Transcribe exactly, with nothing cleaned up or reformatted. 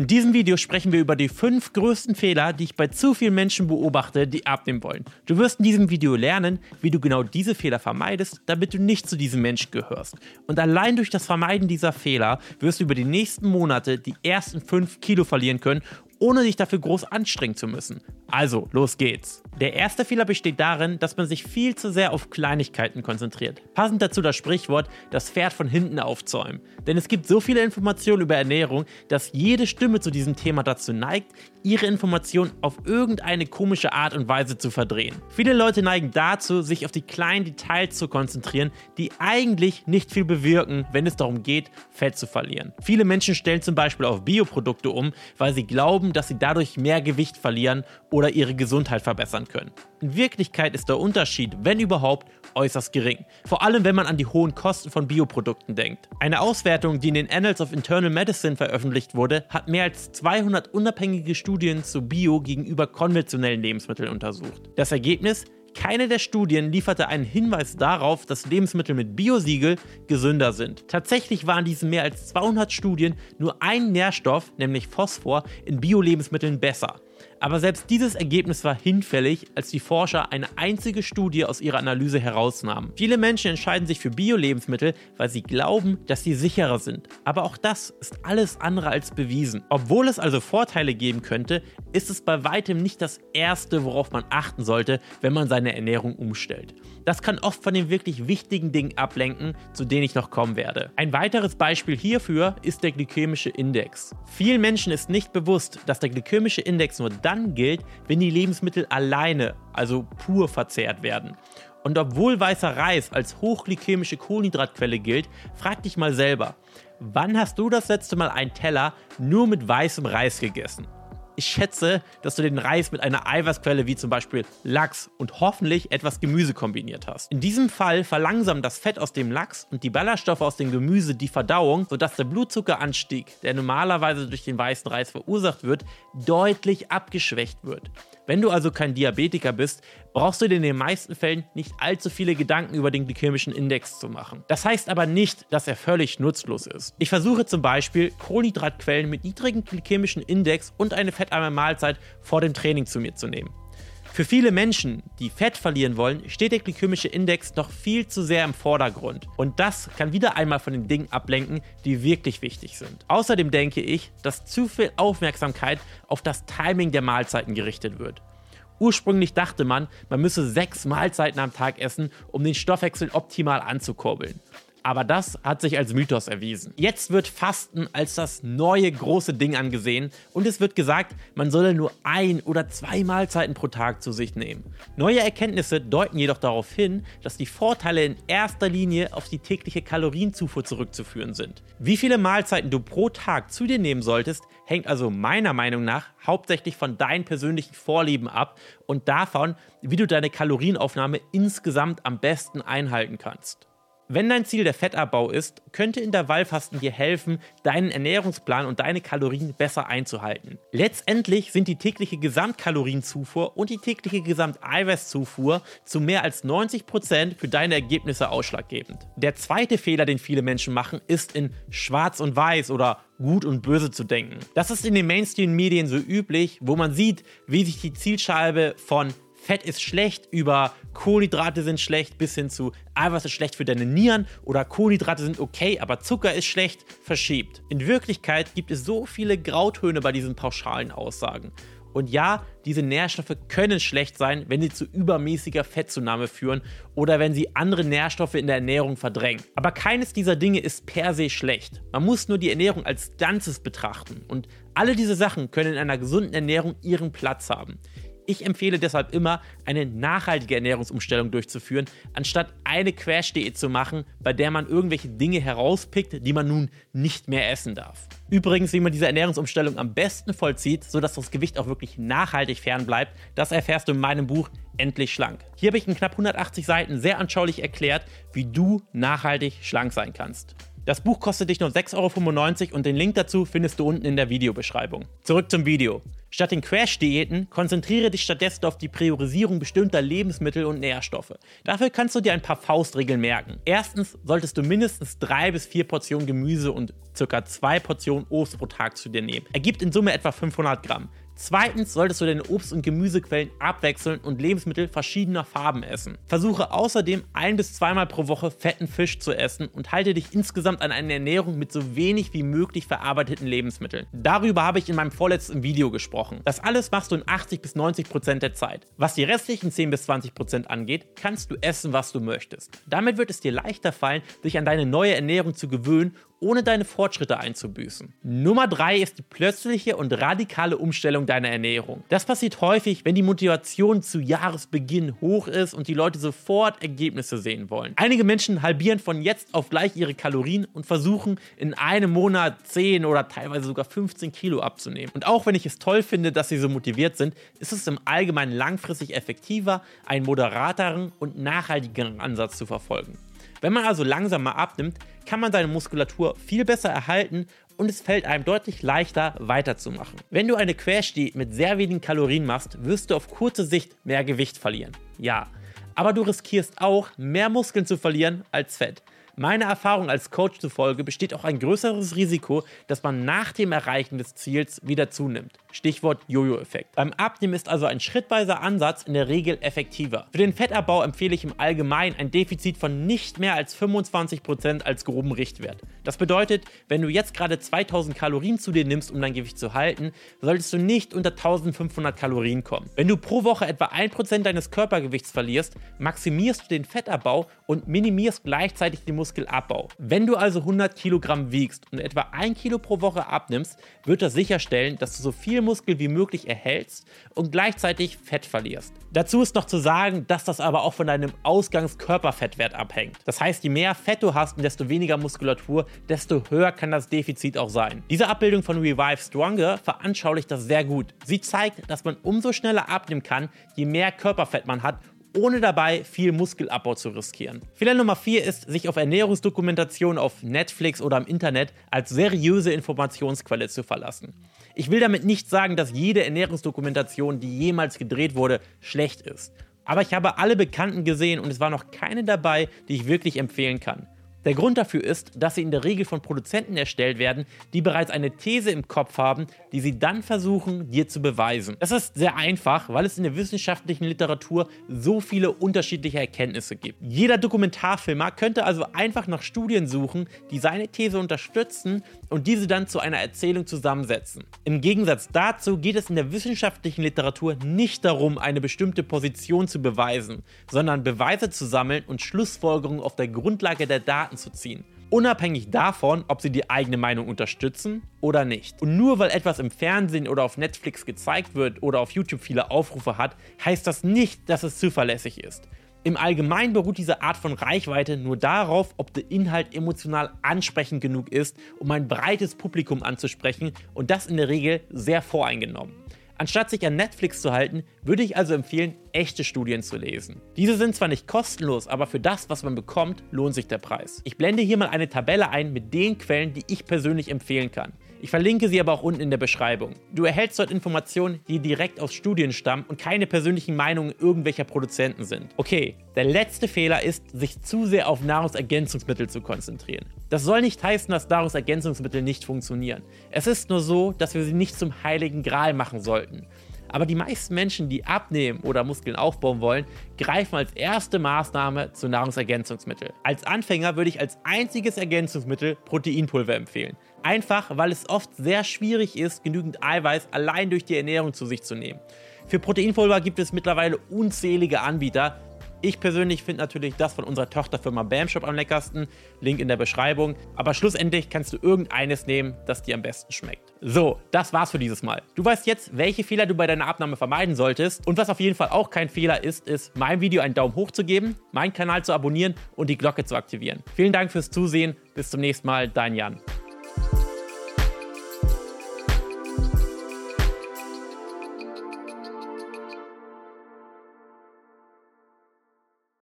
In diesem Video sprechen wir über die fünf größten Fehler, die ich bei zu vielen Menschen beobachte, die abnehmen wollen. Du wirst in diesem Video lernen, wie du genau diese Fehler vermeidest, damit du nicht zu diesem Menschen gehörst. Und allein durch das Vermeiden dieser Fehler wirst du über die nächsten Monate die ersten fünf Kilo verlieren können, ohne dich dafür groß anstrengen zu müssen. Also, los geht's. Der erste Fehler besteht darin, dass man sich viel zu sehr auf Kleinigkeiten konzentriert. Passend dazu das Sprichwort, das Pferd von hinten aufzäumen. Denn es gibt so viele Informationen über Ernährung, dass jede Stimme zu diesem Thema dazu neigt, ihre Informationen auf irgendeine komische Art und Weise zu verdrehen. Viele Leute neigen dazu, sich auf die kleinen Details zu konzentrieren, die eigentlich nicht viel bewirken, wenn es darum geht, Fett zu verlieren. Viele Menschen stellen zum Beispiel auf Bioprodukte um, weil sie glauben, dass sie dadurch mehr Gewicht verlieren oder ihre Gesundheit verbessern können. In Wirklichkeit ist der Unterschied, wenn überhaupt, äußerst gering. Vor allem, wenn man an die hohen Kosten von Bioprodukten denkt. Eine Auswertung, die in den Annals of Internal Medicine veröffentlicht wurde, hat mehr als zweihundert unabhängige Studien zu Bio gegenüber konventionellen Lebensmitteln untersucht. Das Ergebnis? Keine der Studien lieferte einen Hinweis darauf, dass Lebensmittel mit Biosiegel gesünder sind. Tatsächlich war in diesen mehr als zweihundert Studien nur ein Nährstoff, nämlich Phosphor, in Bio-Lebensmitteln besser. Aber selbst dieses Ergebnis war hinfällig, als die Forscher eine einzige Studie aus ihrer Analyse herausnahmen. Viele Menschen entscheiden sich für Bio-Lebensmittel, weil sie glauben, dass sie sicherer sind. Aber auch das ist alles andere als bewiesen. Obwohl es also Vorteile geben könnte, ist es bei weitem nicht das Erste, worauf man achten sollte, wenn man seine Ernährung umstellt. Das kann oft von den wirklich wichtigen Dingen ablenken, zu denen ich noch kommen werde. Ein weiteres Beispiel hierfür ist der glykämische Index. Vielen Menschen ist nicht bewusst, dass der glykämische Index nur dann gilt, wenn die Lebensmittel alleine, also pur, verzehrt werden. Und obwohl weißer Reis als hochglykämische Kohlenhydratquelle gilt, frag dich mal selber, wann hast du das letzte Mal einen Teller nur mit weißem Reis gegessen? Ich schätze, dass du den Reis mit einer Eiweißquelle wie zum Beispiel Lachs und hoffentlich etwas Gemüse kombiniert hast. In diesem Fall verlangsamt das Fett aus dem Lachs und die Ballaststoffe aus dem Gemüse die Verdauung, sodass der Blutzuckeranstieg, der normalerweise durch den weißen Reis verursacht wird, deutlich abgeschwächt wird. Wenn du also kein Diabetiker bist, brauchst du dir in den meisten Fällen nicht allzu viele Gedanken über den glykämischen Index zu machen. Das heißt aber nicht, dass er völlig nutzlos ist. Ich versuche zum Beispiel, Kohlenhydratquellen mit niedrigem glykämischen Index und eine fettarme Mahlzeit vor dem Training zu mir zu nehmen. Für viele Menschen, die Fett verlieren wollen, steht der glykämische Index noch viel zu sehr im Vordergrund. Und das kann wieder einmal von den Dingen ablenken, die wirklich wichtig sind. Außerdem denke ich, dass zu viel Aufmerksamkeit auf das Timing der Mahlzeiten gerichtet wird. Ursprünglich dachte man, man müsse sechs Mahlzeiten am Tag essen, um den Stoffwechsel optimal anzukurbeln. Aber das hat sich als Mythos erwiesen. Jetzt wird Fasten als das neue große Ding angesehen und es wird gesagt, man solle nur ein oder zwei Mahlzeiten pro Tag zu sich nehmen. Neue Erkenntnisse deuten jedoch darauf hin, dass die Vorteile in erster Linie auf die tägliche Kalorienzufuhr zurückzuführen sind. Wie viele Mahlzeiten du pro Tag zu dir nehmen solltest, hängt also meiner Meinung nach hauptsächlich von deinen persönlichen Vorlieben ab und davon, wie du deine Kalorienaufnahme insgesamt am besten einhalten kannst. Wenn dein Ziel der Fettabbau ist, könnte Intervallfasten dir helfen, deinen Ernährungsplan und deine Kalorien besser einzuhalten. Letztendlich sind die tägliche Gesamtkalorienzufuhr und die tägliche Gesamteiweißzufuhr zu mehr als neunzig Prozent für deine Ergebnisse ausschlaggebend. Der zweite Fehler, den viele Menschen machen, ist in Schwarz und Weiß oder Gut und Böse zu denken. Das ist in den Mainstream-Medien so üblich, wo man sieht, wie sich die Zielscheibe von Fett ist schlecht, über Kohlenhydrate sind schlecht, bis hin zu Eiweiß ist schlecht für deine Nieren oder Kohlenhydrate sind okay, aber Zucker ist schlecht, verschiebt. In Wirklichkeit gibt es so viele Grautöne bei diesen pauschalen Aussagen. Und ja, diese Nährstoffe können schlecht sein, wenn sie zu übermäßiger Fettzunahme führen oder wenn sie andere Nährstoffe in der Ernährung verdrängen. Aber keines dieser Dinge ist per se schlecht. Man muss nur die Ernährung als Ganzes betrachten. Und alle diese Sachen können in einer gesunden Ernährung ihren Platz haben. Ich empfehle deshalb immer, eine nachhaltige Ernährungsumstellung durchzuführen, anstatt eine Crash-Diät zu machen, bei der man irgendwelche Dinge herauspickt, die man nun nicht mehr essen darf. Übrigens, wie man diese Ernährungsumstellung am besten vollzieht, sodass das Gewicht auch wirklich nachhaltig fernbleibt, das erfährst du in meinem Buch Endlich schlank. Hier habe ich in knapp hundertachtzig Seiten sehr anschaulich erklärt, wie du nachhaltig schlank sein kannst. Das Buch kostet dich nur sechs Euro fünfundneunzig und den Link dazu findest du unten in der Videobeschreibung. Zurück zum Video. Statt den Crash-Diäten konzentriere dich stattdessen auf die Priorisierung bestimmter Lebensmittel und Nährstoffe. Dafür kannst du dir ein paar Faustregeln merken. Erstens solltest du mindestens drei bis vier Portionen Gemüse und ca. zwei Portionen Obst pro Tag zu dir nehmen. Ergibt in Summe etwa fünfhundert Gramm. Zweitens solltest du deine Obst- und Gemüsequellen abwechseln und Lebensmittel verschiedener Farben essen. Versuche außerdem ein- bis zweimal pro Woche fetten Fisch zu essen und halte dich insgesamt an eine Ernährung mit so wenig wie möglich verarbeiteten Lebensmitteln. Darüber habe ich in meinem vorletzten Video gesprochen. Das alles machst du in achtzig bis neunzig Prozent der Zeit. Was die restlichen zehn bis zwanzig Prozent angeht, kannst du essen, was du möchtest. Damit wird es dir leichter fallen, sich an deine neue Ernährung zu gewöhnen, ohne deine Fortschritte einzubüßen. Nummer drei ist die plötzliche und radikale Umstellung deiner Ernährung. Das passiert häufig, wenn die Motivation zu Jahresbeginn hoch ist und die Leute sofort Ergebnisse sehen wollen. Einige Menschen halbieren von jetzt auf gleich ihre Kalorien und versuchen, in einem Monat zehn oder teilweise sogar fünfzehn Kilo abzunehmen. Und auch wenn ich es toll finde, dass sie so motiviert sind, ist es im Allgemeinen langfristig effektiver, einen moderateren und nachhaltigeren Ansatz zu verfolgen. Wenn man also langsamer abnimmt, kann man seine Muskulatur viel besser erhalten und es fällt einem deutlich leichter, weiterzumachen. Wenn du eine Crash-Diät mit sehr wenigen Kalorien machst, wirst du auf kurze Sicht mehr Gewicht verlieren. Ja, aber du riskierst auch, mehr Muskeln zu verlieren als Fett. Meiner Erfahrung als Coach zufolge besteht auch ein größeres Risiko, dass man nach dem Erreichen des Ziels wieder zunimmt. Stichwort Jojo-Effekt. Beim Abnehmen ist also ein schrittweiser Ansatz in der Regel effektiver. Für den Fettabbau empfehle ich im Allgemeinen ein Defizit von nicht mehr als fünfundzwanzig Prozent als groben Richtwert. Das bedeutet, wenn du jetzt gerade zweitausend Kalorien zu dir nimmst, um dein Gewicht zu halten, solltest du nicht unter eintausendfünfhundert Kalorien kommen. Wenn du pro Woche etwa ein Prozent deines Körpergewichts verlierst, maximierst du den Fettabbau und minimierst gleichzeitig den Muskelabbau. Wenn du also hundert Kilogramm wiegst und etwa ein Kilo pro Woche abnimmst, wird das sicherstellen, dass du so viel Muskel wie möglich erhältst und gleichzeitig Fett verlierst. Dazu ist noch zu sagen, dass das aber auch von deinem Ausgangskörperfettwert abhängt. Das heißt, je mehr Fett du hast und desto weniger Muskulatur, desto höher kann das Defizit auch sein. Diese Abbildung von Revive Stronger veranschaulicht das sehr gut. Sie zeigt, dass man umso schneller abnehmen kann, je mehr Körperfett man hat, ohne dabei viel Muskelabbau zu riskieren. Fehler Nummer vier ist, sich auf Ernährungsdokumentation auf Netflix oder im Internet als seriöse Informationsquelle zu verlassen. Ich will damit nicht sagen, dass jede Ernährungsdokumentation, die jemals gedreht wurde, schlecht ist. Aber ich habe alle Bekannten gesehen und es war noch keine dabei, die ich wirklich empfehlen kann. Der Grund dafür ist, dass sie in der Regel von Produzenten erstellt werden, die bereits eine These im Kopf haben, die sie dann versuchen, dir zu beweisen. Das ist sehr einfach, weil es in der wissenschaftlichen Literatur so viele unterschiedliche Erkenntnisse gibt. Jeder Dokumentarfilmer könnte also einfach nach Studien suchen, die seine These unterstützen und diese dann zu einer Erzählung zusammensetzen. Im Gegensatz dazu geht es in der wissenschaftlichen Literatur nicht darum, eine bestimmte Position zu beweisen, sondern Beweise zu sammeln und Schlussfolgerungen auf der Grundlage der Daten zu ziehen, unabhängig davon, ob sie die eigene Meinung unterstützen oder nicht. Und nur weil etwas im Fernsehen oder auf Netflix gezeigt wird oder auf YouTube viele Aufrufe hat, heißt das nicht, dass es zuverlässig ist. Im Allgemeinen beruht diese Art von Reichweite nur darauf, ob der Inhalt emotional ansprechend genug ist, um ein breites Publikum anzusprechen, und das in der Regel sehr voreingenommen. Anstatt sich an Netflix zu halten, würde ich also empfehlen, echte Studien zu lesen. Diese sind zwar nicht kostenlos, aber für das, was man bekommt, lohnt sich der Preis. Ich blende hier mal eine Tabelle ein mit den Quellen, die ich persönlich empfehlen kann. Ich verlinke sie aber auch unten in der Beschreibung. Du erhältst dort Informationen, die direkt aus Studien stammen und keine persönlichen Meinungen irgendwelcher Produzenten sind. Okay, der letzte Fehler ist, sich zu sehr auf Nahrungsergänzungsmittel zu konzentrieren. Das soll nicht heißen, dass Nahrungsergänzungsmittel nicht funktionieren. Es ist nur so, dass wir sie nicht zum heiligen Gral machen sollten. Aber die meisten Menschen, die abnehmen oder Muskeln aufbauen wollen, greifen als erste Maßnahme zu Nahrungsergänzungsmitteln. Als Anfänger würde ich als einziges Ergänzungsmittel Proteinpulver empfehlen. Einfach, weil es oft sehr schwierig ist, genügend Eiweiß allein durch die Ernährung zu sich zu nehmen. Für Proteinpulver gibt es mittlerweile unzählige Anbieter. Ich persönlich finde natürlich das von unserer Tochterfirma Bamshop am leckersten, Link in der Beschreibung. Aber schlussendlich kannst du irgendeines nehmen, das dir am besten schmeckt. So, das war's für dieses Mal. Du weißt jetzt, welche Fehler du bei deiner Abnahme vermeiden solltest. Und was auf jeden Fall auch kein Fehler ist, ist, meinem Video einen Daumen hoch zu geben, meinen Kanal zu abonnieren und die Glocke zu aktivieren. Vielen Dank fürs Zusehen. Bis zum nächsten Mal, dein Jan.